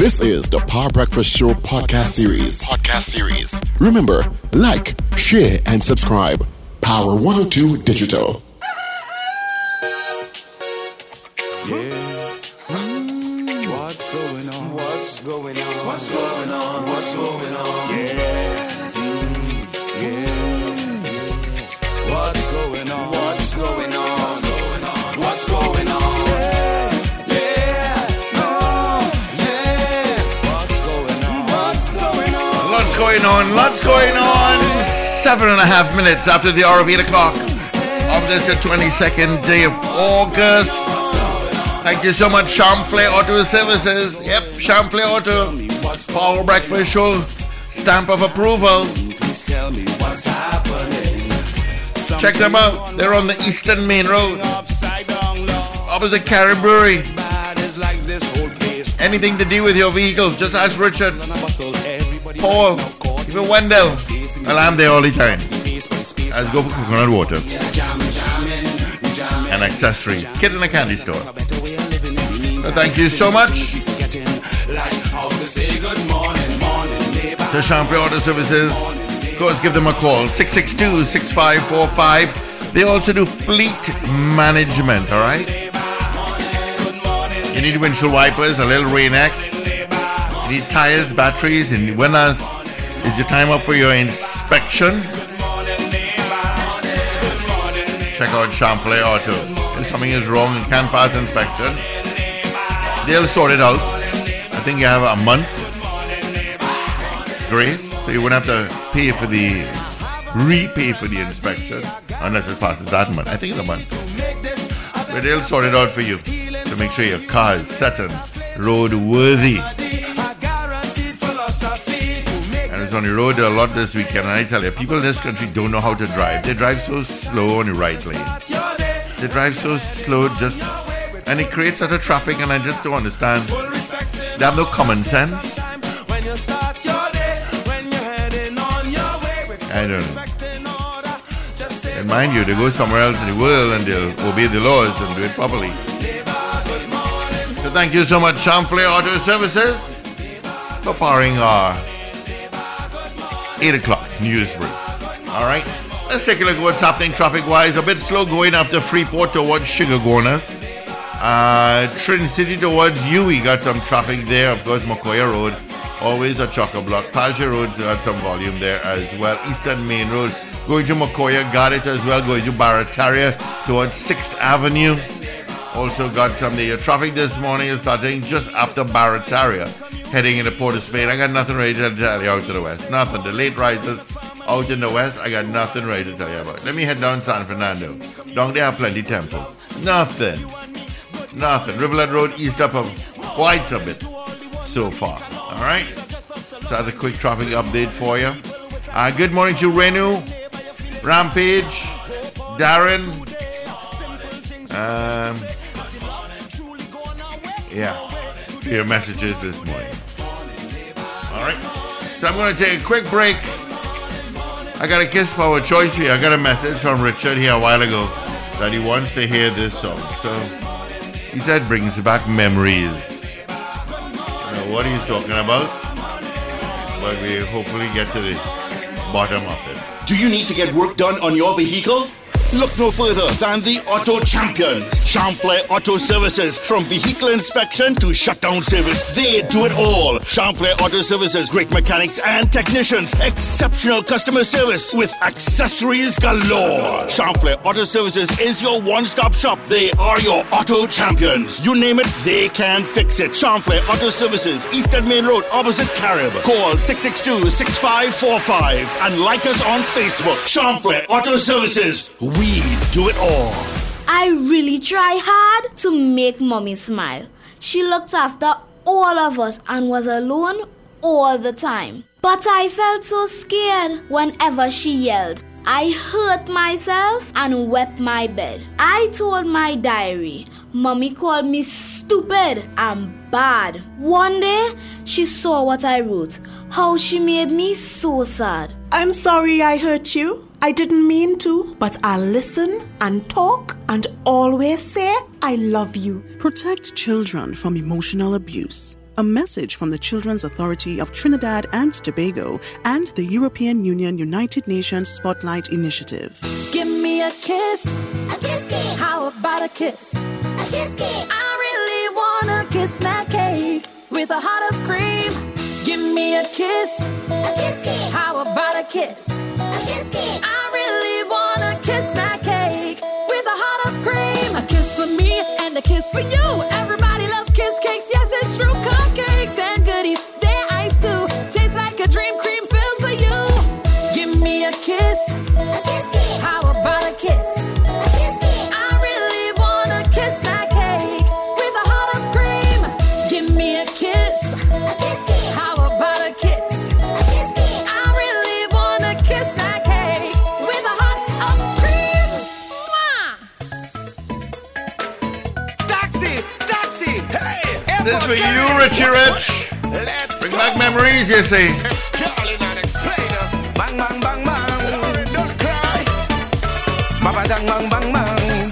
This is the Power Breakfast Show podcast series. Remember, like, share, and subscribe. Power 102 Digital. What's going on? What's going on? 7.5 minutes after the hour of 8 o'clock of this, the 22nd day of August. Thank you so much, Chamflay Auto Services. Yep, Chamflay Auto. Power Breakfast Show. Stamp of approval. Check them out. They're on the Eastern Main Road, opposite Carrier Brewery. Anything to do with your vehicle, just ask Richard, Paul, even Wendell. Well, I'm there all the time. Let's go for coconut water. An accessory. Kid in a candy store. So thank you so much to Chamflay Auto Services. Of course, give them a call. 662-6545. They also do fleet management, all right? You need windshield wipers, a little Rain-X. You need tires, batteries, and winners. Is your time up for your inspection? Check out Chamflay Auto. If something is wrong, you can't pass inspection, they'll sort it out. I think you have a month grace, so you wouldn't have to repay for the inspection unless it passes that month. I think it's a month. But they'll sort it out for you to make sure your car is set and roadworthy. On the road a lot this weekend, and I tell you, people in this country don't know how to drive. They drive so slow on the right lane. They drive so slow, just, and it creates sort of traffic, and I just don't understand. They have no common sense. I don't know. And mind you, they go somewhere else in the world and they'll obey the laws and do it properly. So thank you so much, Chamflay Auto Services, for powering our 8 o'clock news break. All right, let's take a look at what's happening traffic-wise. A bit slow going after Freeport towards Sugargonas. Trin City towards Uwe got some traffic there. Of course, Mokoya Road, always a chock-a-block. Paja Road got some volume there as well. Eastern Main Road, going to Mokoya, got it as well. Going to Barataria towards 6th Avenue. Also got some there. Your traffic this morning is starting just after Barataria, heading into Port of Spain. I got nothing ready to tell you out to the west. Nothing. The late risers out in the west, I got nothing ready to tell you about. Let me head down San Fernando. Down there, plenty tempo. Nothing. Rivulet Road east up quite a bit so far. All right. So that's a quick traffic update for you. Good morning to Renu, Rampage, Darren. Your messages this morning. All right, so I'm going to take a quick break. I got a kiss power choice here. I got a message from Richard here a while ago that he wants to hear this song. So he said, brings back memories. I don't know what he's talking about, but we hopefully get to the bottom of it. Do you need to get work done on your vehicle? Look no further than the Auto Champions. Chamflay Auto Services. From vehicle inspection to shutdown service, they do it all. Chamflay Auto Services. Great mechanics and technicians. Exceptional customer service with accessories galore. Chamflay Auto Services is your one-stop shop. They are your Auto Champions. You name it, they can fix it. Chamflay Auto Services. Eastern Main Road, opposite Carib. Call 662-6545 and like us on Facebook. Chamflay Auto Services. We do it all. I really try hard to make Mommy smile. She looked after all of us and was alone all the time. But I felt so scared whenever she yelled. I hurt myself and wept my bed. I told my diary, Mommy called me stupid and bad. One day, she saw what I wrote, how she made me so sad. I'm sorry I hurt you. I didn't mean to, but I'll listen and talk and always say I love you. Protect children from emotional abuse. a message from the Children's Authority of Trinidad and Tobago and the European Union United Nations Spotlight Initiative. Give me a kiss. A kiss cake. How about a kiss? A kiss cake. I really want a kiss snack cake with a heart of cream. Give me a kiss. A kiss cake. How about a kiss? A kiss cake. I really want a kiss snack cake with a heart of cream. A kiss for me and a kiss for you. Everybody loves kiss cakes. Yes, it's true. Cupcakes and goodies. They're iced too. Tastes like a dream cream filled for you. Give me a kiss. A kiss cake. How about a kiss? A kiss cake. I really want a kiss snack cake with a heart of cream. Give me a kiss. A kiss cake. This for you, Richie Rich. Bring back memories, you see. Bang, bang, bang, bang. Don't cry. Baba, dang, bang, bang, bang.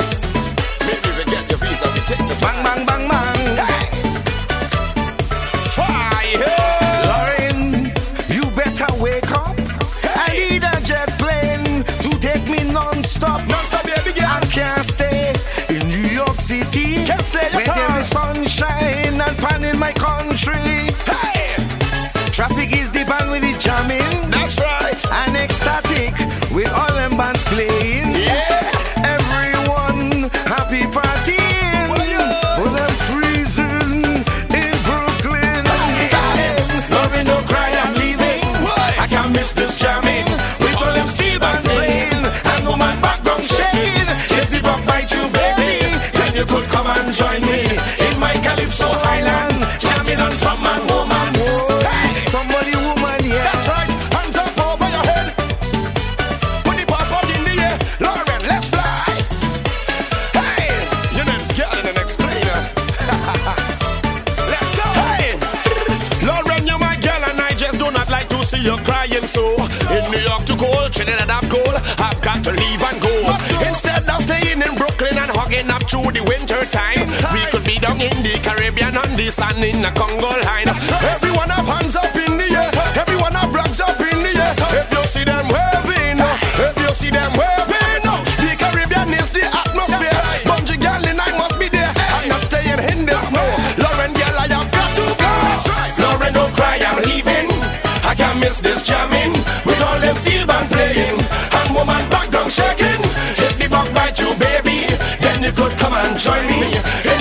Maybe they get your visa, we take the bang, bang, bang, bang. Fire. Lauren, you better wake up. I need a jet plane to take me non-stop. Non-stop, baby, yeah. I can't stay in New York City. Can't stay where there is sunshine. Pan in my country. Hey! Traffic is the band with the jamming. That's right. And ecstatic with all them bands playing. Yeah. Everyone happy partying. With them freezing in Brooklyn. Hey. Hey. Loving, no cry, I'm leaving. Why? I can't miss this jamming. With all them steel band playing. And no man back down shaking. If the buck bite you, baby, then you could come and join me. So Highland, jamming on some man, woman. Whoa, hey. Somebody, woman, yeah. That's right, hands up over your head. Put the passport in the air, Lauren, let's fly. Hey, your name's Karen and explainer. Let's go. Hey, Lauren, you're my girl and I just do not like to see you crying. So in New York to cold, Trinidad I'm cold. I've got to leave and go. Instead of staying in Brooklyn and hugging up through the winter time, we could be down in the Caribbean on the sand in the Congo line. Everyone have hands up in the air. Everyone have rags up in the air. If you see them waving, if you see them waving, the Caribbean is the atmosphere. Bungie girl and I must be there. I'm not staying in the snow. Lauren girl, I have got to go. Lauren, don't cry, I'm leaving. I can't miss this jamming. With all them steel band playing. And woman back down shaking. If the buck bite you, baby, then you could come and join me.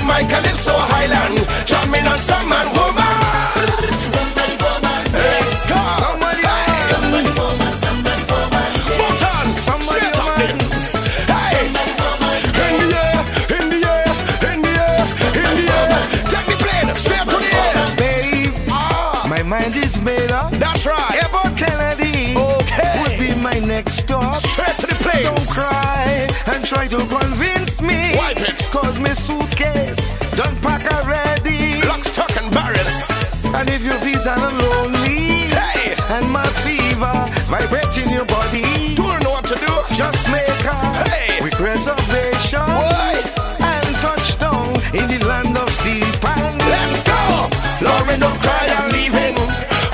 My Calypso Highland, jamming on some man, woman. Somebody woman, let's go. Somebody, hey. Somebody woman, yeah. Buttons, somebody straight woman. Up them. Hey, somebody woman, in the air, in the air, in the air, in the air. Take the plane straight to the air, babe. Ah, my mind is made up. That's right. Airport Kennedy, okay, would be my next stop. Straight to the plane. Don't cry and try to convince me. Wipe it, cause my suitcase. Don't pack already. Lock, stock and barrel. And if your visa are lonely, hey, and mass fever vibrating your body, you don't know what to do. Just make a hey, with reservation. Why? And touchdown in the land of steel pan. Let's go. Lauren, don't cry, I'm leaving.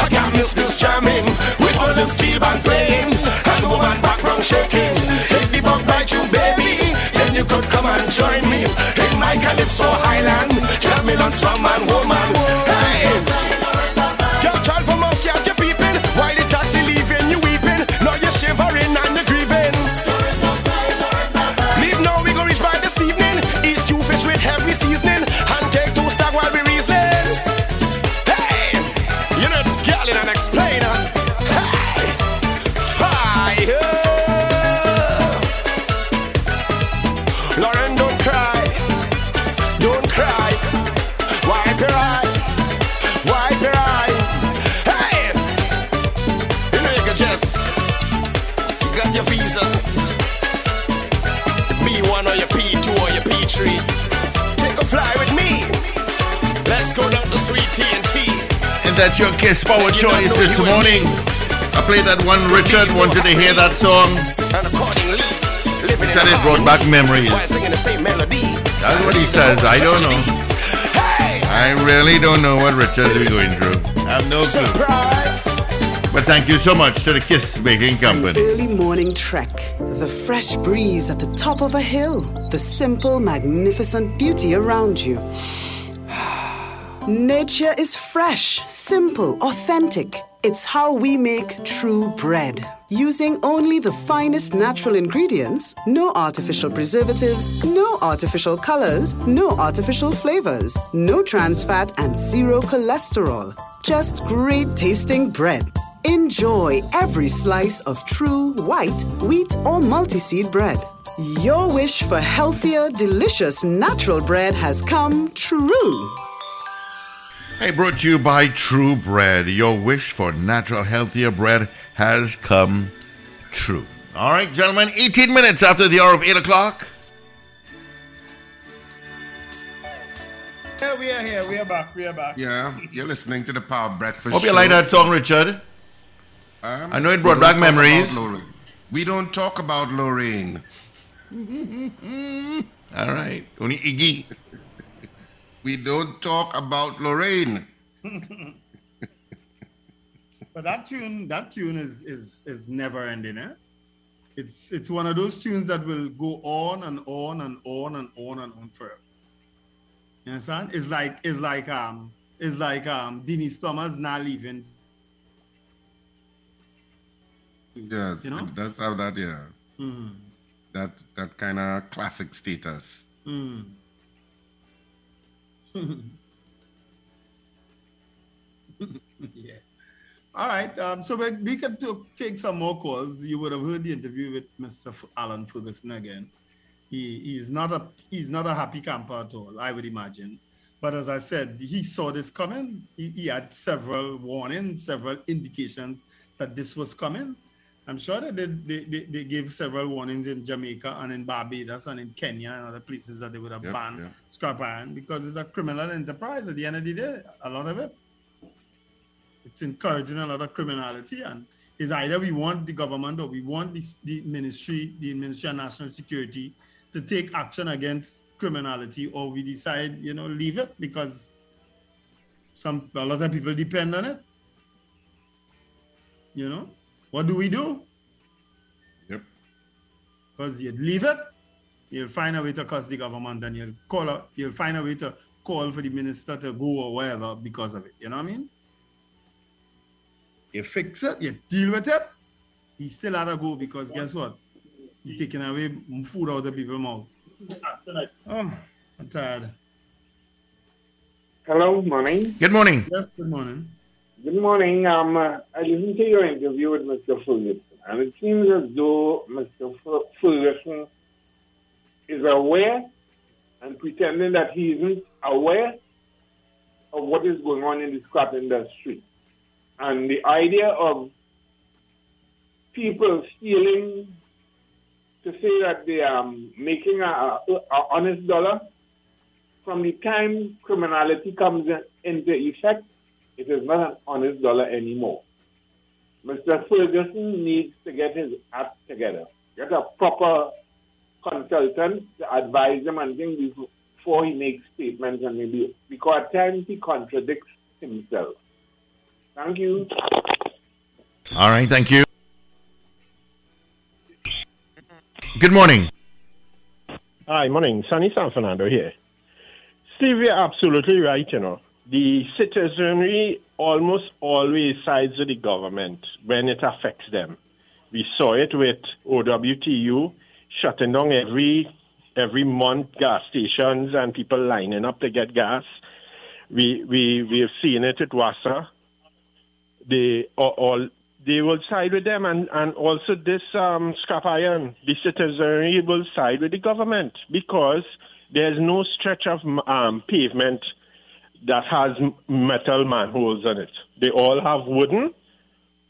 I can't miss this jamming. With all the steel band playing and woman background shaking. If the bug bite you, baby, then you could come and join me. Calypso Highland, jamming on some man, woman. Hey, girl, child for mercy as you're peeping. Why the taxi leaving, you weeping? Now you're shivering and you're grieving. Leave now, we go reach by this evening. Eat two fish with heavy seasoning and take two stag while we reasoning. Hey, you know this girl in an explainer. Hey, fire. And that's your Kiss Power choice this morning. I played that one. Richard wanted to hear that song. He said it brought back memories. That's what he says. I don't know. I really don't know what Richard is going through. I have no clue. Surprise! But thank you so much to the Kiss Baking Company. An early morning trek, the fresh breeze at the top of a hill, the simple, magnificent beauty around you. Nature is fresh, simple, authentic. It's how we make True Bread. Using only the finest natural ingredients, no artificial preservatives, no artificial colors, no artificial flavors, no trans fat and zero cholesterol. Just great tasting bread. Enjoy every slice of true white, wheat or multi-seed bread. Your wish for healthier, delicious natural bread has come true. Hey, brought to you by True Bread. Your wish for natural, healthier bread has come true. All right, gentlemen, 18 minutes after the hour of 8 o'clock. Yeah, we are here. We are back. Yeah, you're listening to the Power Breakfast Show. Hope you like that song, Richard. I know it brought back memories. We don't talk about Lorraine. All right. Only Iggy. We don't talk about Lorraine. But that tune is never ending, eh? It's one of those tunes that will go on and on and on and on and on forever. You understand? It's like Denise Plummer's Now Leaving. Yes, you know? It does have that, yeah. Mm. That kind of classic status. Mm. Yeah. All right. So we can take some more calls. You would have heard the interview with Mr. Alan Ferguson again. He's not a happy camper at all, I would imagine. But as I said, he saw this coming. He had several warnings, several indications that this was coming. I'm sure that they gave several warnings in Jamaica and in Barbados and in Kenya and other places that they would have banned scrap iron because it's a criminal enterprise at the end of the day, a lot of it. It's encouraging a lot of criminality, and it's either we want the government or we want the Ministry of National Security to take action against criminality, or we decide, leave it because a lot of people depend on it. What do we do? Yep. Because you'd leave it, you'll find a way to cost the government, and you'll find a way to call for the minister to go or whatever because of it. You know what I mean? You fix it, you deal with it, he still had to go because guess what? He's taking away food out of people's mouth. Oh, I'm tired. Hello, morning. Good morning. Yes, good morning. Good morning. I listened to your interview with Mr. Ferguson, and it seems as though Mr. Ferguson is aware and pretending that he isn't aware of what is going on in the scrap industry. And the idea of people stealing to say that they are making an honest dollar, from the time criminality comes into effect, it is not an honest dollar anymore. Mr. Ferguson needs to get his act together. Get a proper consultant to advise him and things before he makes statements, and maybe because at times he contradicts himself. Thank you. All right, thank you. Good morning. Hi, morning. Sunny San Fernando here. Steve, you're absolutely right, The citizenry almost always sides with the government when it affects them. We saw it with OWTU shutting down every month gas stations and people lining up to get gas. We have seen it at WASA. They will side with them, and also this scrap iron. The citizenry will side with the government because there's no stretch of pavement that has metal manholes on it. They all have wooden,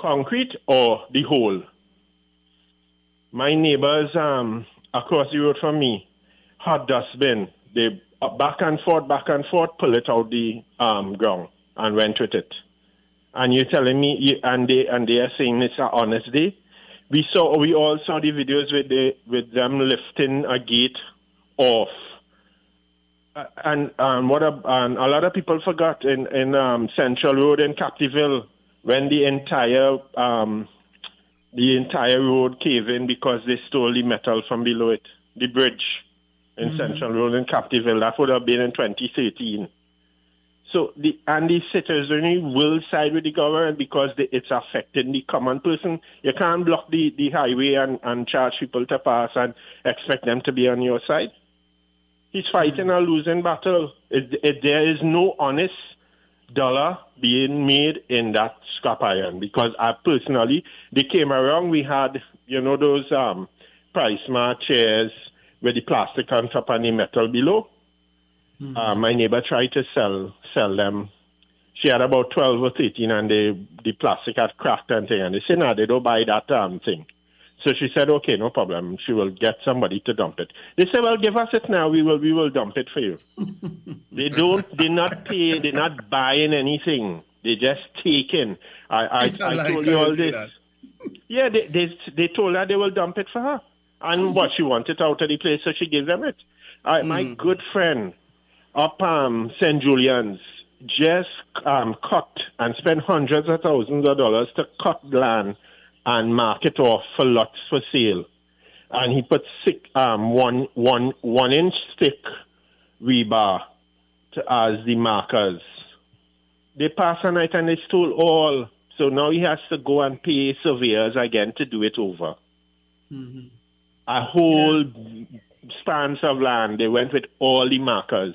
concrete, or the hole. My neighbors across the road from me had dustbin. They back and forth, pull it out the ground and went with it. And you're telling me, and they are saying it's an honest day. We all saw the videos with them lifting a gate off And a lot of people forgot in Central Road in Captiville when the entire road caved in because they stole the metal from below it, the bridge in Central Road in Captiville. That would have been in 2013. So the citizenry will side with the government because it's affecting the common person. You can't block the highway and charge people to pass and expect them to be on your side. He's fighting a losing battle. There is no honest dollar being made in that scrap iron because I personally, they came around, we had, those price mark chairs with the plastic on top and the metal below. My neighbor tried to sell them. She had about 12 or 13, and the plastic had cracked and thing. And they said, no, they don't buy that thing. So she said, okay, no problem. She will get somebody to dump it. They said, well, give us it now. We will dump it for you. They're not buying anything. They're just taking. I told you all this. Yeah, they told her they will dump it for her. And what, she wanted out of the place, so she gave them it. My good friend up St. Julian's just cut and spent hundreds of thousands of dollars to cut land and mark it off for lots for sale. And he put one inch thick rebar as the markers. They passed a night and they stole all. So now he has to go and pay surveyors again to do it over. Mm-hmm. A whole spans of land, they went with all the markers.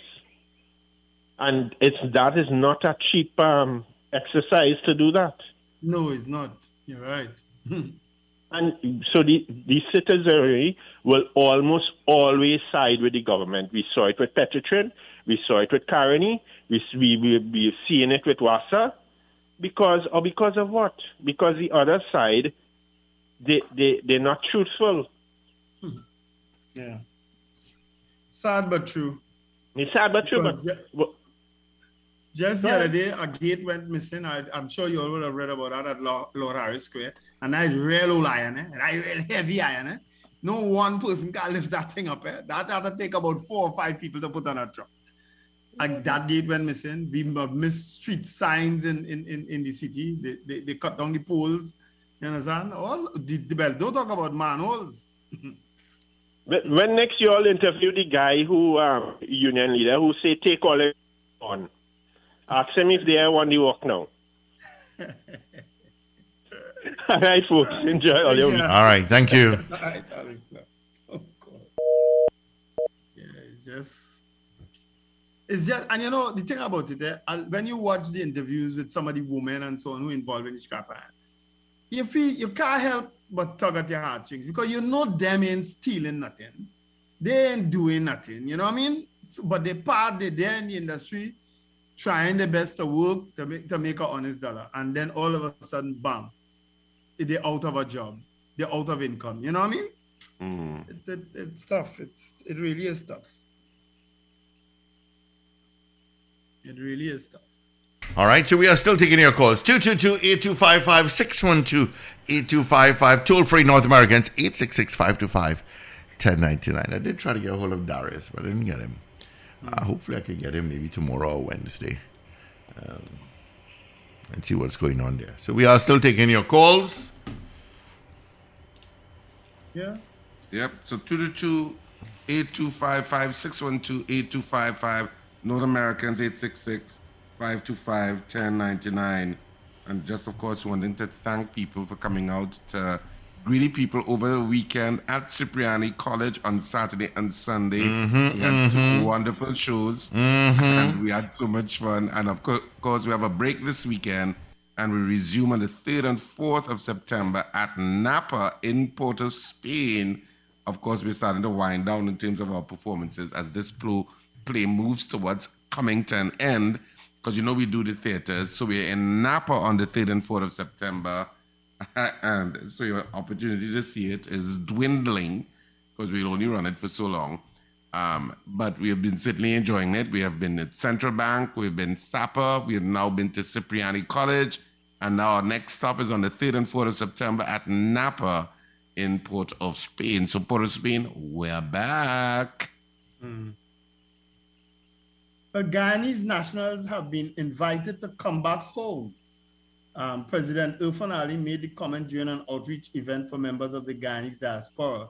And that is not a cheap exercise to do that. No, it's not. You're right. And so the citizenry will almost always side with the government. We saw it with Petitrin. We saw it with Carony. We're seeing it with WASA. Because of what? Because the other side, they're not truthful. Yeah. Sad but true. It's sad but true. Just the other day, a gate went missing. I'm sure you all would have read about that at Lord Harris Square. And that is real old iron, and that is real heavy iron. No one person can lift that thing up. That had to take about 4 or 5 people to put on a truck. And that gate went missing. We missed street signs in the city. They cut down the poles. You understand? Don't talk about manholes. But when next you all interview the guy who, union leader, who say take all it on. Ask them if they want to walk now. All right, folks. Enjoy all your week. All right. Thank you. All right. Oh, God. Yeah, it's just, and the thing about it, when you watch the interviews with some of the women and so on who involved in the scrap iron, you can't help but tug at your heartstrings because them ain't stealing nothing. They ain't doing nothing. You know what I mean? So, but they're in the industry, trying their best to work to make an honest dollar. And then all of a sudden, bam, they're out of a job. They're out of income. You know what I mean? Mm. It's tough. It really is tough. It really is tough. All right. So we are still taking your calls. 222-8255, 612-8255. Toll-free North Americans, 866-525-1099. I did try to get a hold of Darius, but I didn't get him. Hopefully I can get him maybe tomorrow or Wednesday and see what's going on there. So we are still taking your calls. Yeah. Yep. So 222-8255, 612-8255, North Americans 866-525-1099. And just, of course, wanting to thank people for coming out to greedy people over the weekend at Cipriani College on Saturday and Sunday. We had two wonderful shows and we had so much fun. And of course, we have a break this weekend and we resume on the 3rd and 4th of September at Napa in Porto, Spain. Of course, we're starting to wind down in terms of our performances as this play moves towards coming to an end because, we do the theaters. So we're in Napa on the 3rd and 4th of September. And so your opportunity to see it is dwindling because we'll only run it for so long. But we have been certainly enjoying it. We have been at Central Bank. We've been Sapa. We have now been to Cipriani College. And now our next stop is on the 3rd and 4th of September at Napa in Port of Spain. So Port of Spain, we're back. Mm. Guyanese nationals have been invited to come back home. President Irfaan Ali made the comment during an outreach event for members of the Guyanese diaspora.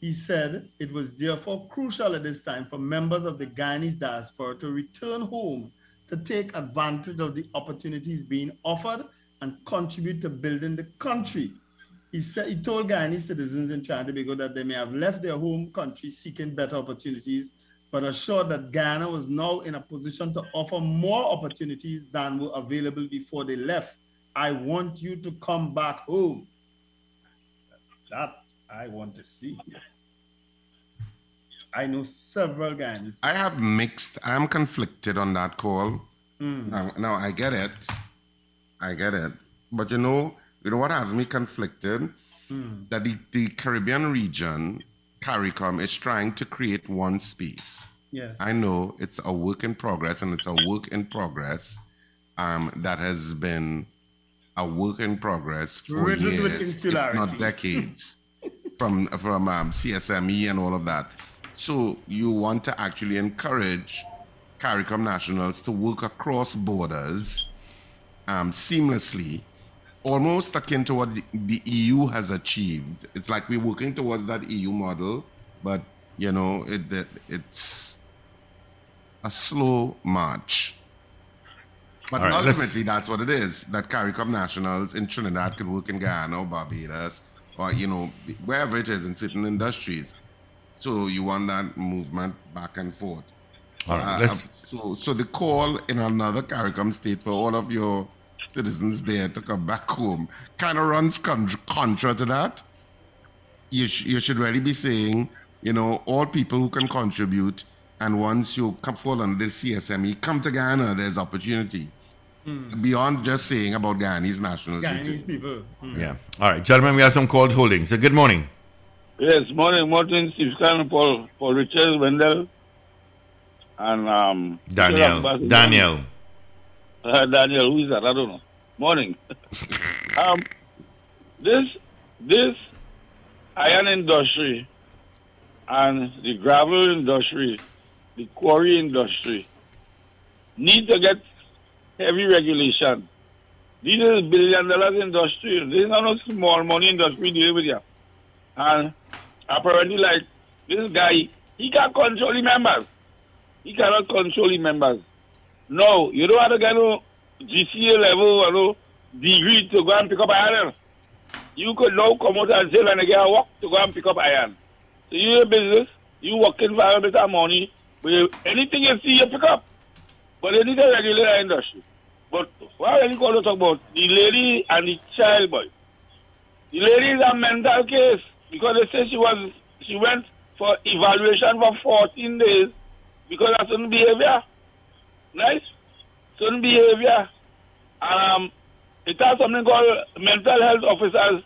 He said it was therefore crucial at this time for members of the Guyanese diaspora to return home to take advantage of the opportunities being offered and contribute to building the country. He said, he told Guyanese citizens in Trinidad and Tobago that they may have left their home country seeking better opportunities, but assured that Guyana was now in a position to offer more opportunities than were available before they left. I want you to come back home. That I want to see. I know several Guyanese. I have mixed, I'm conflicted on that call. Mm. Now I get it. I get it. But you know what has me conflicted? Mm. That the Caribbean region, CARICOM, is trying to create one space. Yes. I know it's a work in progress, and it's a work in progress that has been a work in progress for years, if not decades, from CSME and all of that. So you want to actually encourage CARICOM nationals to work across borders seamlessly, almost akin to what the EU has achieved. It's like we're working towards that EU model, but you know, it's a slow march. But right, ultimately, that's what it is, that CARICOM nationals in Trinidad could work in Guyana or Barbados or, you know, wherever it is in certain industries. So you want that movement back and forth. All right, so the call in another CARICOM state for all of your citizens there to come back home kind of runs contra to that. You should really be saying, you know, all people who can contribute, and once you come forward under the CSME, come to Guyana, there's opportunity. Mm. Beyond just saying about Guyanese nationals. Guyanese people. Mm. Yeah. All right, gentlemen, we have some calls holding. So good morning. Yes, morning, Steve Scanlon, Paul Richard, Wendell, and Daniel. Daniel, who is that? I don't know. Morning. This iron industry and the gravel industry, the quarry industry, need to get heavy regulation. These are $1 billion industry. This is not no small money industry dealing with you. And apparently, like, this guy, he can't control the members. He cannot control the members. No, you don't have to get no GCA level or no degree to go and pick up iron. You could now come out and sell and get a work to go and pick up iron. So you're a business, you working for a bit of money, but anything you see, you pick up. But they need to regulate the industry. But what are you going to talk about? The lady and the child boy. The lady is a mental case because they say she went for evaluation for 14 days because of certain behavior. Nice? Certain behavior. It has something called mental health officers.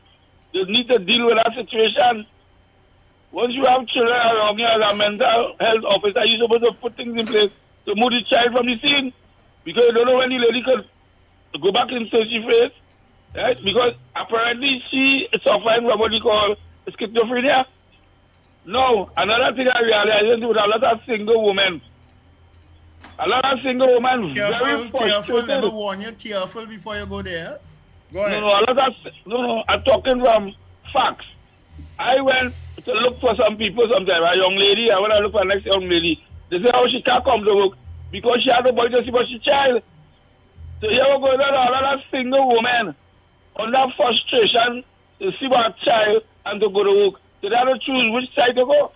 They need to deal with that situation. Once you have children around you as a mental health officer, you're supposed to put things in place to move the child from the scene because you don't know when the lady could go back into social phase. Right? Because apparently she is suffering from what they call schizophrenia. Now, another thing I realized is with a lot of single women. A lot of single women very frustrated. Let me warn you, careful before you go there. Go ahead. I'm talking from facts. I went to look for some people sometimes, a young lady, I went to look for the next young lady. They said, oh, she can't come to work because she has a boy to see but she's child. So here we go, there are a lot of single women under frustration to see about a child and to go to work. So they have to choose which side to go.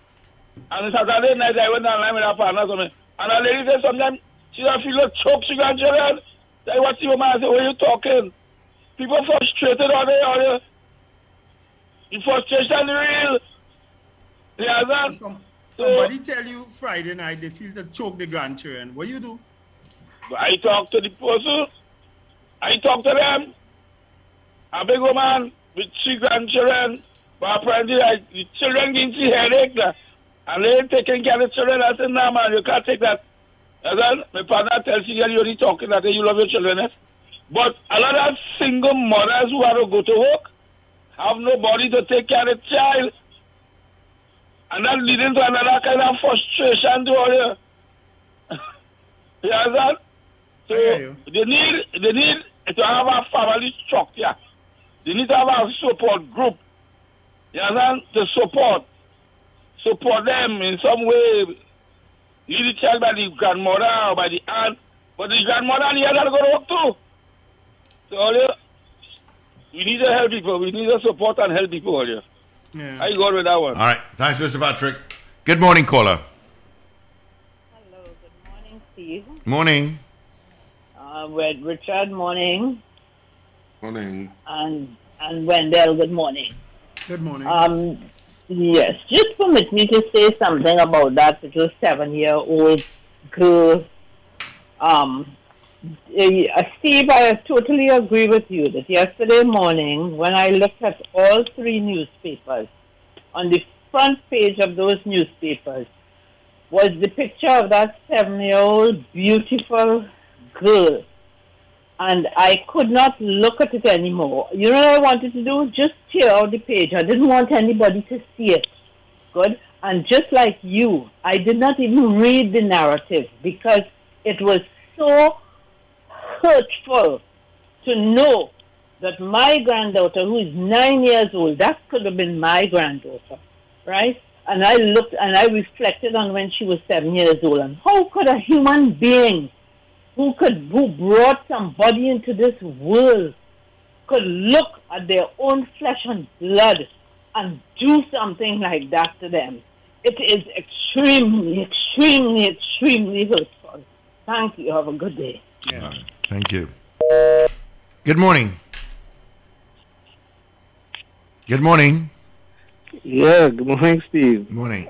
And Saturday night, I went online with her partner or something. And a lady said sometimes she don't feel a choke, she got children. So I watch the woman and say, what are you talking? People frustrated all day. The frustration real. Yeah, that. Somebody tell you Friday night they feel to choke the grandchildren. What you do? I talk to the person. I talk to them. A big woman with 3 grandchildren. But apparently like, the children getting see headache. And they're taking care of the children. I said, nah, man, you can't take that. And then my partner tells you that you're only talking that you love your children. Eh? But a lot of single mothers who have to go to work have nobody to take care of the child. And that leading to another kind of frustration to all you. You understand? So they need to have a family structure. They need to have a support group. You understand? To support them in some way. You need to tell by the grandmother or by the aunt, but the grandmother and the aunt are going to work too. So we need to help people. We need to support and help people here. Yeah. How you going with that one? All right. Thanks, Mr. Patrick. Good morning, caller. Hello. Good morning, Steve. Morning. With Richard, morning. Morning. And Wendell, good morning. Good morning. Yes. Just permit me to say something about that little 7-year-old girl. Steve, I totally agree with you that yesterday morning when I looked at all three newspapers, on the front page of those newspapers was the picture of that 7-year-old beautiful girl, and I could not look at it anymore. You know what I wanted to do? Just tear out the page. I didn't want anybody to see it. Good? And just like you, I did not even read the narrative because it was so hurtful to know that my granddaughter, who is 9 years old, that could have been my granddaughter, right? And I looked and I reflected on when she was 7 years old, and how could a human being who brought somebody into this world could look at their own flesh and blood and do something like that to them? It is extremely, extremely, extremely hurtful. Thank you. Have a good day. Yeah. Thank you. Good morning. Good morning. Yeah, good morning, Steve. Good morning.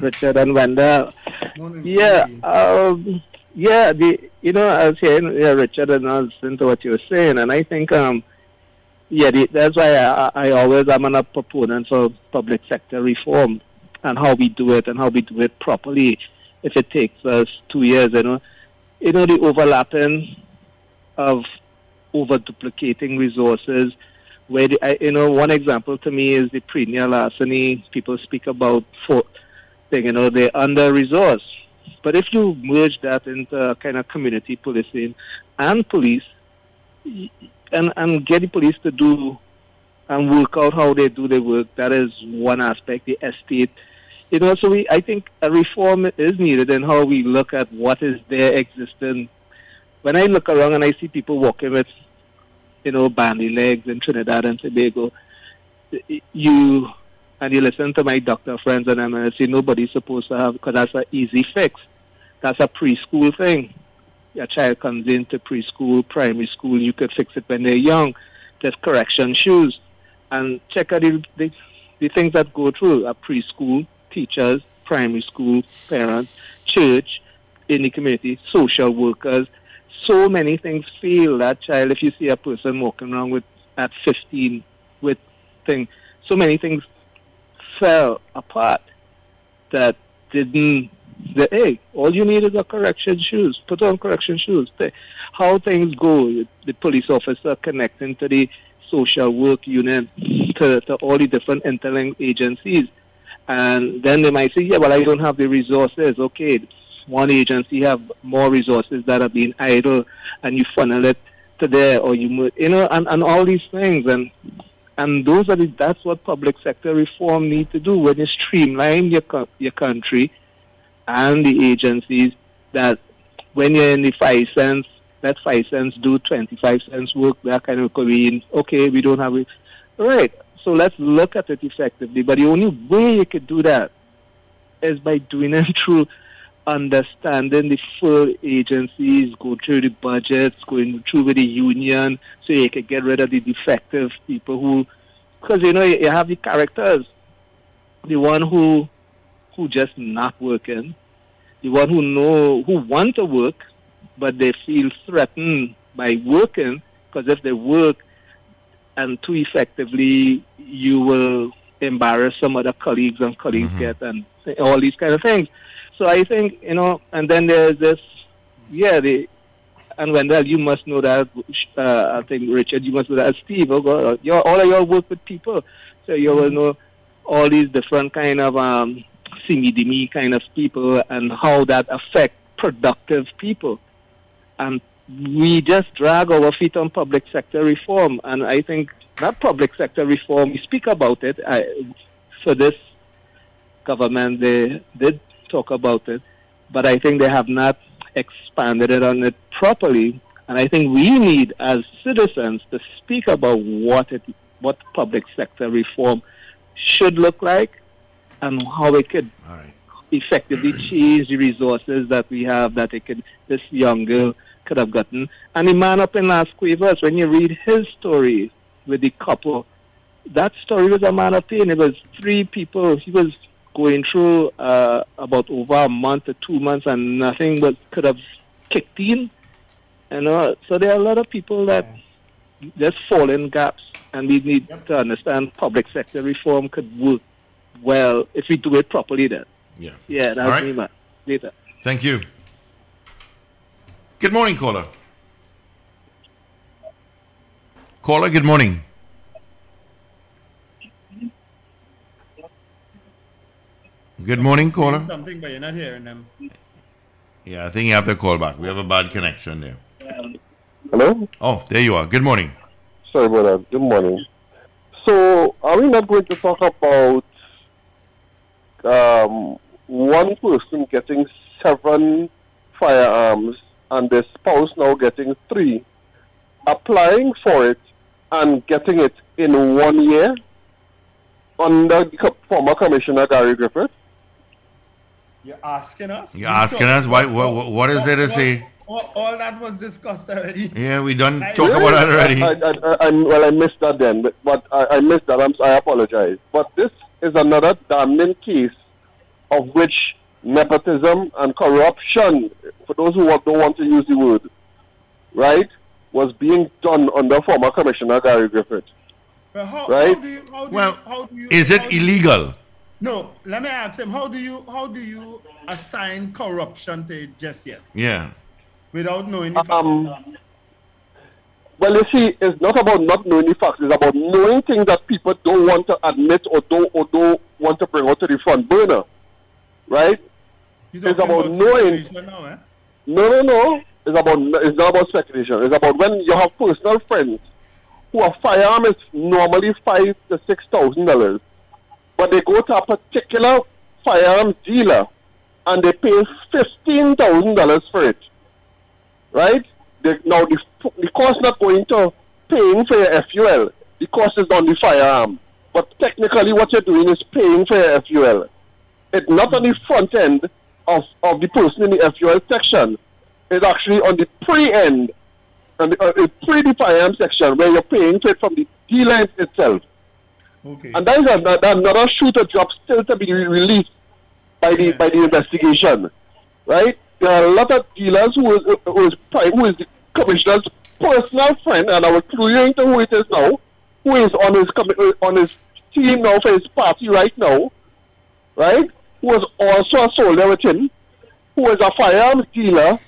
Richard and Wanda. Morning. Yeah, I was hearing Richard and I was listening to what you were saying, and I think, that's why I always am a proponent for public sector reform and how we do it properly. If it takes us 2 years, the overlapping of over-duplicating resources. Where one example to me is the perennial larceny. People speak about they're under-resourced. But if you merge that into kind of community policing and police, and get the police to do and work out how they do their work, that is one aspect, the estate. I think a reform is needed in how we look at what is there existing. When I look around and I see people walking with, bandy legs in Trinidad and Tobago, you listen to my doctor friends and I'm going to say nobody's supposed to have, because that's an easy fix. That's a preschool thing. Your child comes into preschool, primary school, you could fix it when they're young. There's correction shoes. And check out the things that go through are preschool, teachers, primary school, parents, church, in the community, social workers. So many things fail that child. If you see a person walking around at 15 with things, so many things fell apart that didn't. All you need is a correction shoes. Put on correction shoes. How things go. The police officer connecting to the social work union, to all the different interlinked agencies. And then they might say, I don't have the resources. Okay, one agency have more resources that are being idle, and you funnel it to there, or and all these things. And that's what public sector reform need to do, when you streamline your country and the agencies, that when you're in the 5 cents, let 5 cents do 25 cents work, that kind of Korean. Okay, we don't have it. Right. So let's look at it effectively. But the only way you could do that is by doing it through understanding the full agencies, go through the budgets, going through with the union, so you can get rid of the defective people because you have the characters, the one who just not working, the one who want to work, but they feel threatened by working, because if they work and too effectively, you will embarrass some other colleagues, and colleagues get, and all these kind of things. So I think, and then there's this, and Wendell, you must know that, I think Richard, you must know that, Steve, oh God, all of your work with people, so you will know all these different kind of simi-dimi kind of people, and how that affects productive people. and we just drag our feet on public sector reform. And I think that public sector reform, we speak about it. For this government, they did talk about it, but I think they have not expanded it on it properly. And I think we need, as citizens, to speak about what public sector reform should look like and how it could effectively change the resources that we have, that it could, this young girl could have gotten. And the man up in Las Cuevas, when you read his story with the couple, that story was a man of pain. It was three people. He was going through about over a month to 2 months, and nothing but could have kicked in. You know, so there are a lot of people that just fall in gaps, and we need to understand public sector reform could work well if we do it properly then. Yeah. Yeah, that's me, man. Later. Thank you. Good morning, caller. Caller, good morning. Good morning, caller. Something, but you're not hearing them. Yeah, I think you have to call back. We have a bad connection there. Hello? Oh, there you are. Good morning. Sorry about that. Good morning. So, are we not going to talk about one person getting 7 firearms and their spouse now getting 3, applying for it and getting it in 1 year under former Commissioner Gary Griffith? You're asking us? You're asking us? Why? What is there to say? All that was discussed already. Yeah, we done talk about that already. Well, I missed that then, but I missed that. I apologize. But this is another damning case of which nepotism and corruption, for those who don't want to use the word, right, was being done under former Commissioner Gary Griffith. Is it illegal? No, let me ask him. How do you assign corruption to it just yet? Yeah, without knowing the facts. Well, you see, it's not about not knowing the facts. It's about knowing things that people don't want to admit or don't want to bring out to the front burner, right? It's about knowing. Now, eh? No. It's not about speculation. It's about when you have personal friends who a firearm is normally $5,000 to $6,000. But they go to a particular firearm dealer and they pay $15,000 for it, right? Now, the cost is not going to paying for your FUL. The cost is on the firearm. But technically what you're doing is paying for your FUL. It's not on the front end of the person in the FUL section. It's actually on the pre-end, on the pre-firearm section where you're paying for it from the dealer itself. Okay. And that is another shooter job still to be released by the investigation, right? There are a lot of dealers who is the commissioner's personal friend, and I will clue you into who it is now, who is on his team now for his party right now, right? Who is also a soldier with him, who is a firearms dealer,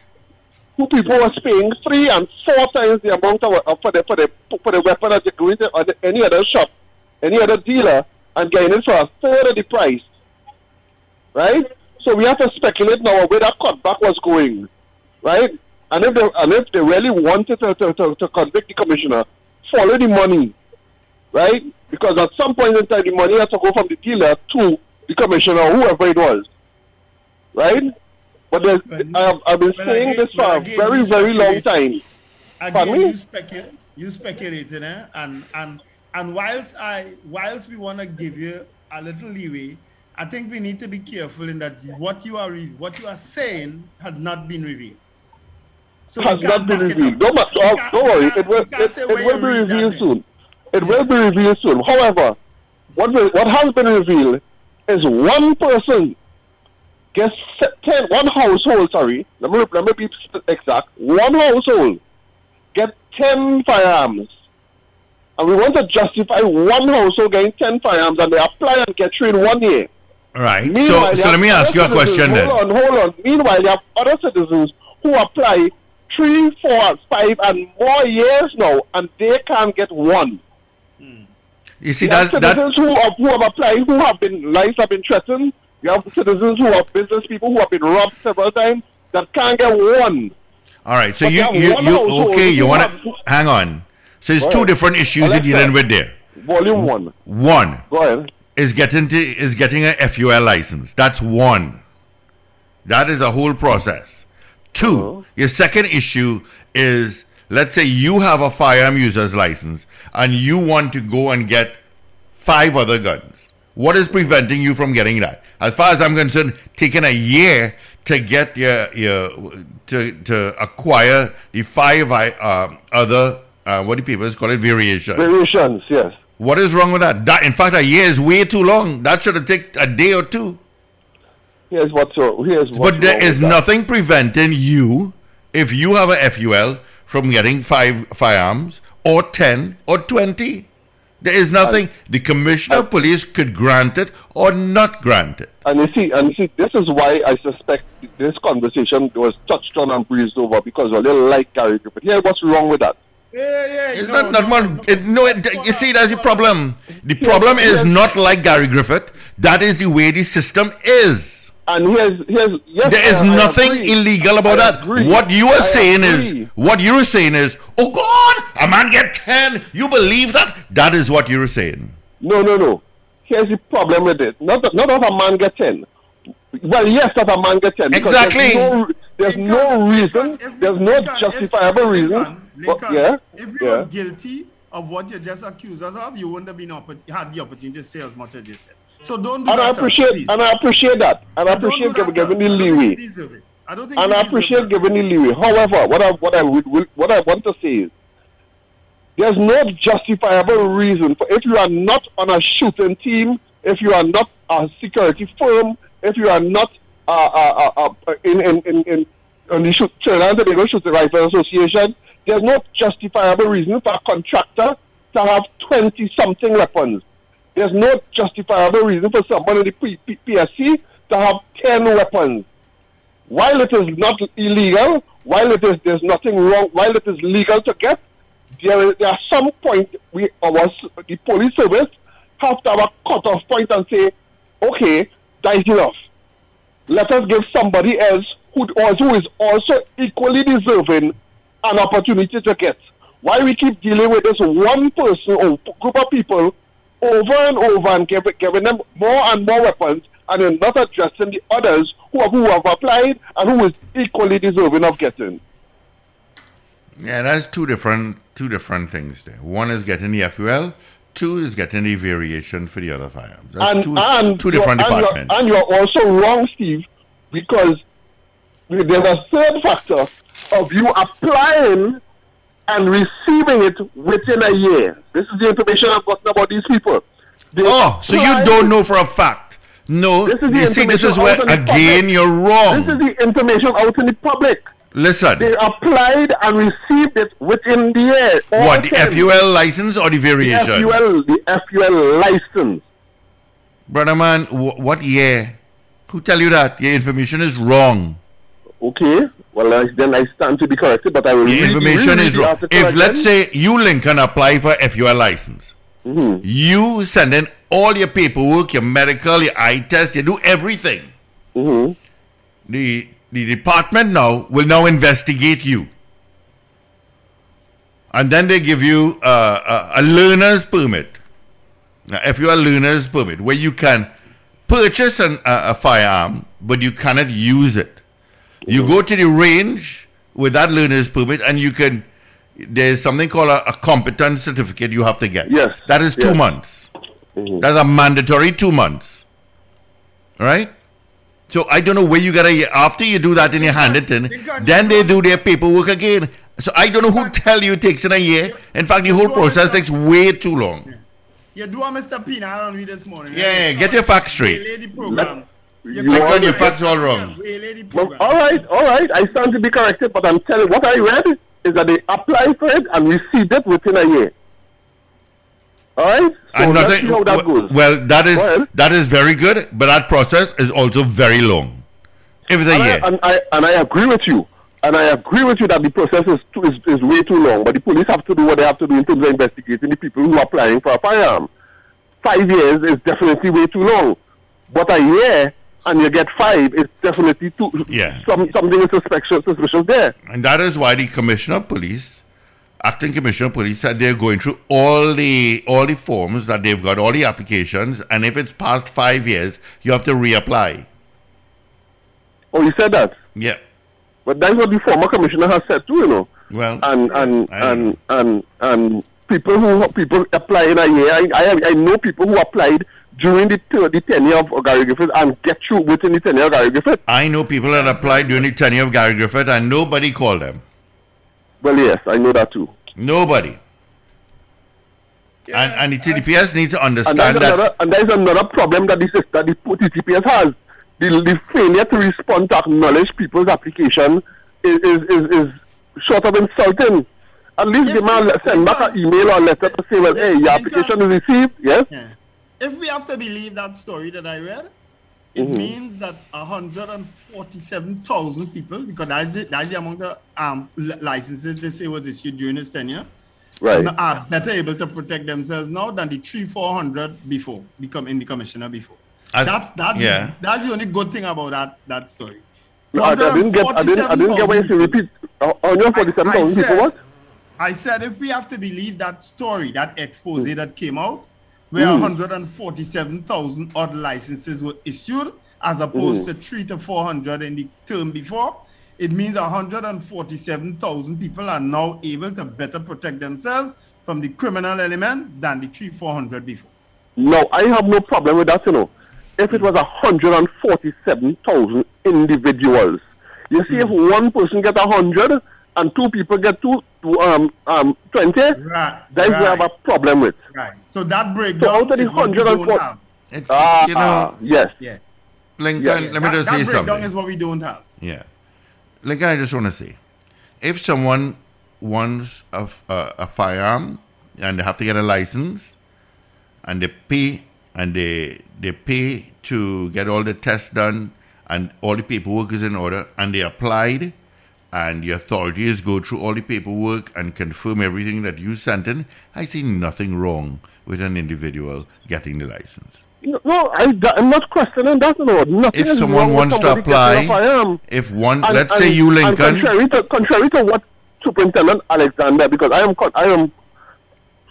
who people were paying 3 and 4 times the amount for the weapon that they go into any other shop, any other dealer, and getting it for a third of the price, right? So we have to speculate now where that cutback was going, right? And if they really wanted to convict the commissioner, follow the money, right? Because at some point in time, the money has to go from the dealer to the commissioner, whoever it was, right? But I've been saying this for a very, very long time. Again, you speculating, eh? And whilst we want to give you a little leeway, I think we need to be careful in that what you are saying has not been revealed. So has not been revealed. Don't worry, it will be revealed soon. It will be revealed soon. However, what has been revealed is one person gets 10. One household. Sorry, let me be exact. One household gets 10 firearms. And we want to justify one household getting 10 firearms, and they apply and get through in 1 year. All right. So let me ask you a question then. Hold on. Meanwhile, there are other citizens who apply 3, 4, 5, and more years now, and they can't get one. You see, there are citizens who have applied, who have been lives have been threatened. You have citizens who are business people who have been robbed several times that can't get one. All right. So hang on. So there's two different issues you're dealing with there. Volume one. One. Go ahead. Is getting a FUL license. That's one. That is a whole process. Two. Your second issue is, let's say you have a firearm user's license and you want to go and get 5 other guns. What is preventing you from getting that? As far as I'm concerned, taking a year to get to acquire the 5 what do people call it? Variations. Variations, yes. What is wrong with that? In fact, a year is way too long. That should have taken a day or two. But there is nothing preventing you, if you have a FUL, from getting 5 firearms or 10 or 20. There is nothing. The commissioner of police could grant it or not grant it. And you see, this is why I suspect this conversation was touched on and breezed over, because they like Gary Griffith. Yeah, what's wrong with that? You see, that's the problem. The problem is not like Gary Griffith. That is the way the system is. And there is nothing illegal about that. What you are saying is, oh God, a man get 10. You believe that? That is what you are saying. No. Here's the problem with it. Not that a man get 10. Well, yes, that a man get 10. Exactly. There's no justifiable reason. If you were guilty of what you just accused us of, you wouldn't have had the opportunity to say as much as you said. So don't do that. And I appreciate giving you leeway. However, what I want to say is, there's no justifiable reason for, if you are not on a shooting team, if you are not a security firm, if you are not in the Trinidad and Tobago Shooting Rifle Association, there's no justifiable reason for a contractor to have 20-something weapons. There's no justifiable reason for someone in the PSC to have 10 weapons. While it is not illegal, there's nothing wrong, while it is legal to get, there are some point the police service have to have a cut-off point and say, okay, that is enough. Let us give somebody else who is also equally deserving an opportunity to get. Why we keep dealing with this one person or group of people over and over and giving them more and more weapons, and then not addressing the others who have applied and who is equally deserving of getting? Yeah, that's two different things there. One is getting the FUL, 2 is getting the variation for the other firearms. That's two different departments. And you're also wrong, Steve, because there's a third factor of you applying and receiving it within a year. This is the information I've gotten about these people. So you don't know for a fact. No, you see, this is where, again, you're wrong. This is the information out in the public. Listen. They applied and received it within the year. What, the FUL license or the variation? The FUL license. Brother man, what year? Who tell you that? Your information is wrong. Okay. Well, then I stand to be corrected, but I will read the information is wrong. If, let's say, you, Lincoln, apply for FUL license, you send in all your paperwork, your medical, your eye test, you do everything. The department will investigate you. And then they give you a learner's permit, a FUL learner's permit, where you can purchase a firearm, but you cannot use it. You go to the range with that learner's permit, and there's something called a competence certificate you have to get. Yes. That is 2 months. That's a mandatory 2 months. Right? So I don't know where you get a year. After you do that and you hand it in, then they do their paperwork again. So I don't know who tell you it takes in a year. In fact, the whole process takes way too long. You do a Mr. Pina, I don't read this morning. Yeah, get your facts straight. Your facts all wrong. All right. I stand to be corrected, but I'm telling you, what I read is that they applied for it and received it within a year. All right? So let's see how that goes. Well, that is very good, but that process is also very long. I agree with you. And I agree with you that the process is way too long, but the police have to do what they have to do in terms of investigating the people who are applying for a firearm. 5 years is definitely way too long. But a year and you get 5, it's definitely too, something is suspicious there. And that is why the Commissioner of Police, Acting Commissioner of Police, said they're going through all the forms that they've got, all the applications, and if it's past 5 years, you have to reapply. Oh, you said that? Yeah. But that's what the former commissioner has said too, you know. Well, and people apply in a year. I know people who applied during the tenure of Gary Griffith and get through within the tenure of Gary Griffith. I know people that applied during the tenure of Gary Griffith and nobody called them. Well, yes, I know that too. Nobody. Yeah, and the TTPS needs to understand and that is another problem that the TTPS has. The failure to respond to acknowledge people's application is short of insulting. At least the man send back an email or letter to say, well, hey, your application is received, yes? Yeah. If we have to believe that story that I read, it means that 147,000 people, because that's among the licenses they say was issued during his tenure, right, are better able to protect themselves now than the 300-400 before, in the commissioner before. That's the only good thing about that story. No, I didn't get what you repeat. 147,000 people, what? I said if we have to believe that story, that expose that came out, where 147,000 odd licenses were issued as opposed to 300 to 400 in the term before, it means 147,000 people are now able to better protect themselves from the criminal element than the 300-400 before. No, I have no problem with that, you know. If it was 147,000 individuals, you see, if one person get 100 and 2 people get 20, that's we have a problem with. Right. So that breakdown. So out of these 140, you know, Lincoln, let me just say something. That breakdown is what we don't have. Yeah, Lincoln, I just want to say, if someone wants a firearm and they have to get a license, and they pay. And they pay to get all the tests done and all the paperwork is in order, and they applied, and the authorities go through all the paperwork and confirm everything that you sent in. I see nothing wrong with an individual getting the license. No, I'm not questioning that. No, nothing. If someone wants to apply, let's say you, Lincoln, contrary to what Superintendent Alexander, because I am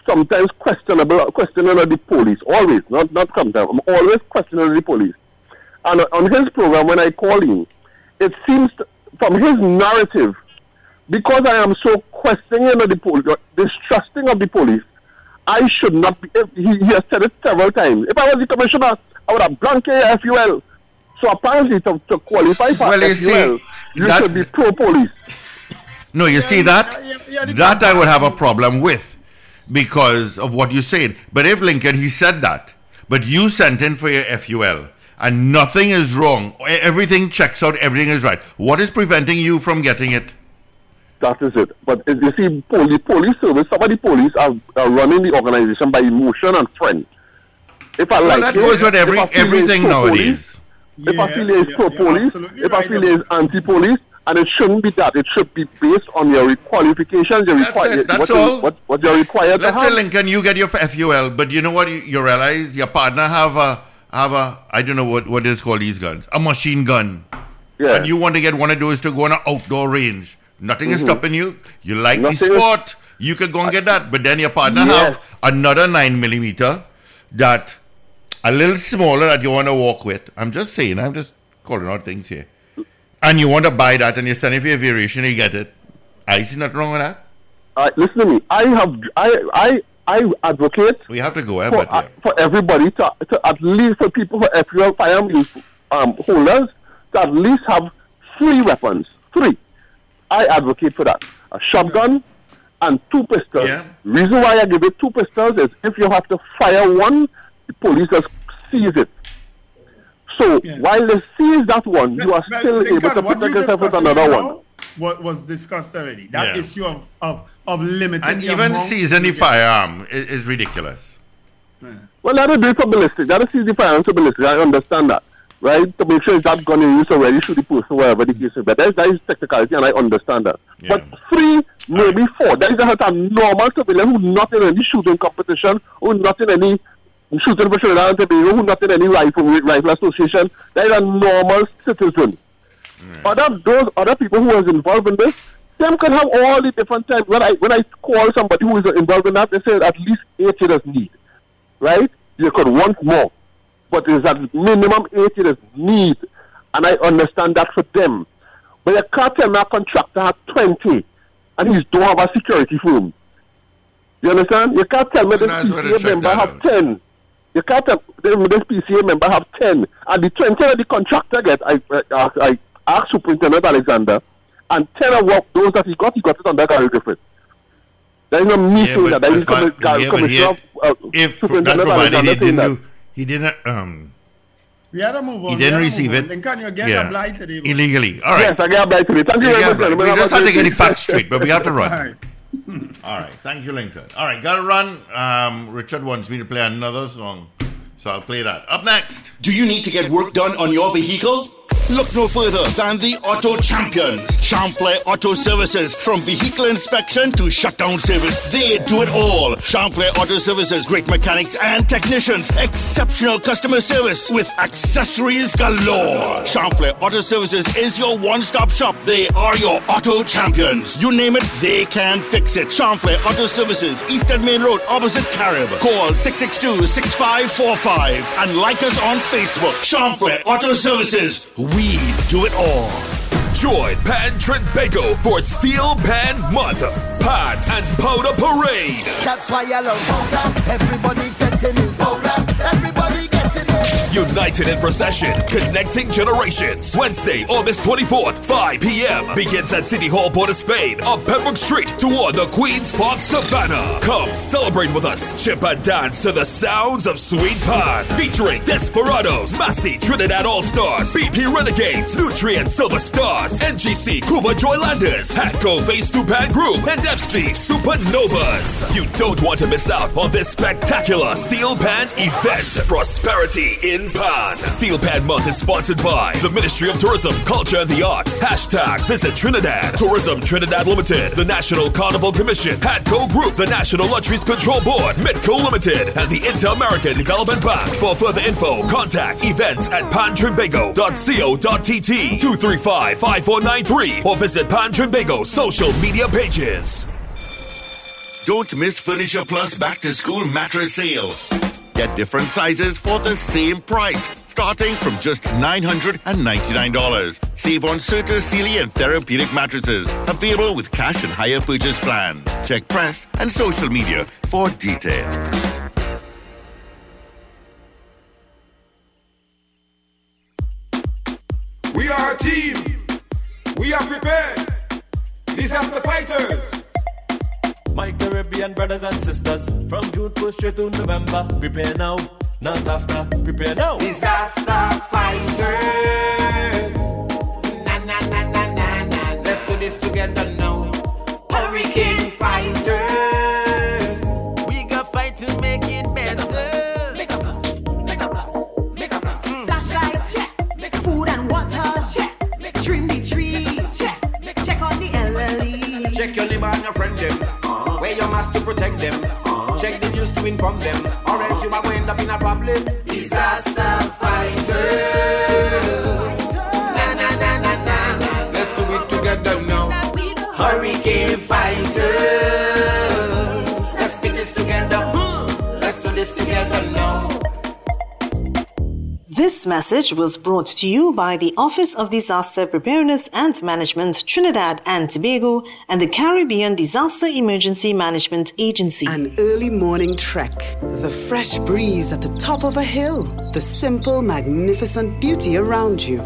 sometimes questioning of the police, always, not sometimes, I'm always questioning the police. And on his program, when I call him, it seems from his narrative, because I am so questioning of the police, distrusting of the police, I should not be, he has said it several times. If I was the commissioner, I would have blank AFUL. So apparently to qualify for AFUL, you should be pro-police. No, you see that? That I would have a problem with, because of what you said. But if, Lincoln, he said that, but you sent in for your FUL and nothing is wrong, everything checks out, everything is right, what is preventing you from getting it? That is it. But you see, the police service, some of the police are running the organization by emotion and friend. That goes with everything nowadays. If I feel is pro-police, if I feel is anti-police, and it shouldn't be that. It should be based on your qualifications. What you're required to have. Let's say, Lincoln, you get your FUL, but you know what? You realize your partner have a I don't know what is called these guns, a machine gun. Yeah. And you want to get one of those to go on an outdoor range. Nothing is stopping you. You like the sport. You could go and get that. But then your partner have another 9mm that a little smaller that you want to walk with. I'm just saying. I'm just calling out things here. And you want to buy that, and you're standing for your variation, you get it. I see nothing wrong with that. Listen to me. I advocate. We have to go, for everybody to at least for people for FUL firearm holders to at least have 3 weapons. 3. I advocate for that: a shotgun and 2 pistols. Yeah. Reason why I give it 2 pistols is if you have to fire one, the police just seize it. So while they seize that one, you are still able to protect yourself with another one. What was discussed already? That issue of limiting and even seizing the firearm is ridiculous. Yeah. Well, that is for ballistic. That is seize the firearm to ballistic. I understand that, right? To make sure it's not gun in use already, shoot the person wherever the case is. But that is technicality, and I understand that. Yeah. But 3, maybe 4. That is a normal civilian who's not in any shooting competition, who's not in any Shooting for Trinidad and Tobago, who's not in any rifle association, that is a normal citizen. Mm. Those other people who was involved in this, them could have all the different types. When I call somebody who is involved in that, they say at least 8 years need, right? You could want more, but there's at minimum 8 years need, and I understand that for them. But a cartel contractor had 20, and he don't have a security firm. You understand? You can't tell me this PCA member have 10. You can't tell me this PCA member have 10. And the 20 that the contractor get, I asked Superintendent Alexander, and 10 of those that he got it under Gary Griffith. There is no me saying that. There is no commissioner of Superintendent Alexander saying that. He didn't... We had to move on. He didn't receive it. Then can you get a blight today? Illegally. All right. Yes, I get a blight today. Thank you very much. We just have to get the facts straight, but we have to run. All right, thank you, Lincoln. All right, gotta run. Richard wants me to play another song, so I'll play that. Up next. Do you need to get work done on your vehicle? Look no further than the auto champions, Chamflay Auto Services. From vehicle inspection to shutdown service, they do it all. Chamflay Auto Services, great mechanics and technicians, exceptional customer service with accessories galore. Chamflay Auto Services is your one-stop shop. They are your auto champions. You name it, they can fix it. Chamflay Auto Services, Eastern Main Road, opposite Carib. Call 662-6545 and like us on Facebook. Chamflay Auto Services. We do it all. Join Pan Trinbago for Steel Pan Month, Pan and Powder Parade. That's why I love powder. Everybody getting his powder. Everybody getting it. United in Procession, Connecting Generations. Wednesday, August 24th, 5 p.m. Begins at City Hall, Port of Spain, up Pembroke Street toward the Queen's Park Savannah. Come celebrate with us. Chip and dance to the sounds of Sweet Pan. Featuring Desperados, Massey Trinidad All-Stars, BP Renegades, Nutrient Silver Stars, NGC Cuba Joylanders, Hatco Face 2 Pan Group, and FC Supernovas. You don't want to miss out on this spectacular Steel Pan event. Prosperity in Pan. Steel Pan Month is sponsored by the Ministry of Tourism, Culture and the Arts. # Visit Trinidad. Tourism Trinidad Limited, the National Carnival Commission, Hatco Group, the National Luxuries Control Board, Midco Limited, and the Inter-American Development Bank. For further info, contact events@pantrinbago.co.tt 235-5493 or visit Pan Trinbago's social media pages. Don't miss Furniture Plus Back to School Mattress Sale. Get different sizes for the same price, starting from just $999. Save on Serta, Sealy, and Therapeutic mattresses, available with cash and higher purchase plan. Check press and social media for details. We are a team. We are prepared. These are the fighters. My Caribbean brothers and sisters, from June 1st straight to November. Prepare now, not after. Prepare now. Disaster fighters. Na na na na na na. Let's do this together now. Hurricane fighters. We gonna fight to make it better. Make a plan. Make a plan. Make a plan. Flashlights. Check. Make food and water. Check. Trim the trees. Check. Check on the elderly. Check your neighbor and your friend them. Wear your mask to protect them. Check the news to inform them, or else you might end up in a problem. Disaster fighters. Na na na na na. Let's do it together now. Hurricane fighters. Let's do this together. Let's do this together now. This message was brought to you by the Office of Disaster Preparedness and Management, Trinidad and Tobago, and the Caribbean Disaster Emergency Management Agency. An early morning trek, the fresh breeze at the top of a hill, the simple, magnificent beauty around you.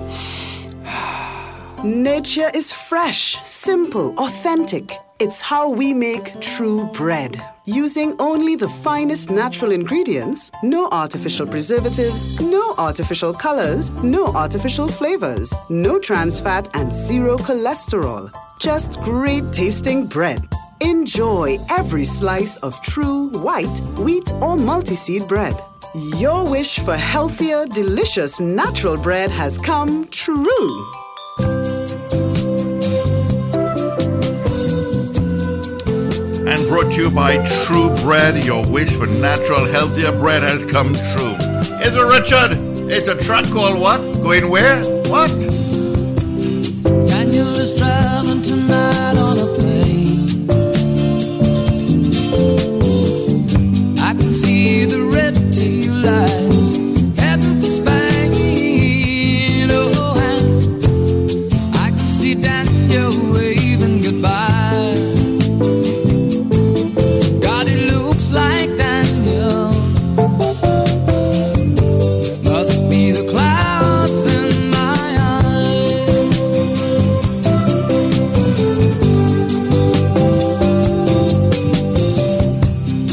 Nature is fresh, simple, authentic. It's how we make True Bread. Using only the finest natural ingredients, no artificial preservatives, no artificial colors, no artificial flavors, no trans fat and zero cholesterol. Just great tasting bread. Enjoy every slice of true white, wheat or multi-seed bread. Your wish for healthier, delicious natural bread has come true. And brought to you by True Bread. Your wish for natural, healthier bread has come true. It's a Richard. It's a truck called what? Going where? What? Daniel is traveling tonight on a plane. I can see the red tail lights heading for Spain. Oh, and I can see Daniel waving goodbye. God, it looks like Daniel. Must be the clouds in my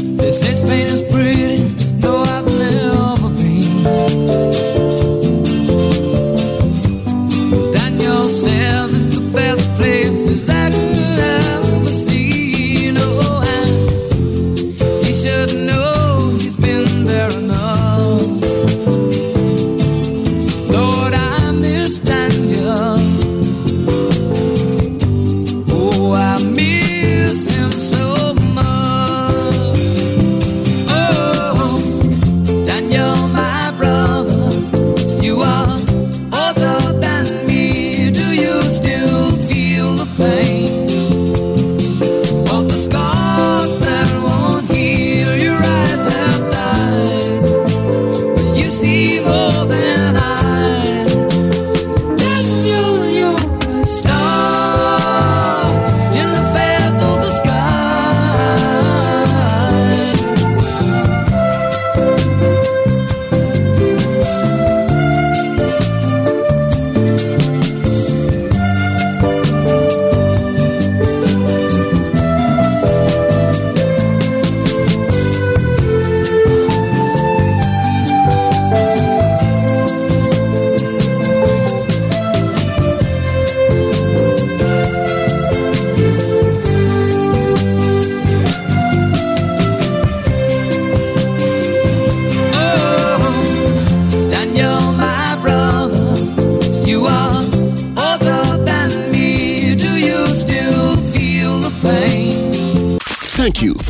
eyes. They say Spain is pretty.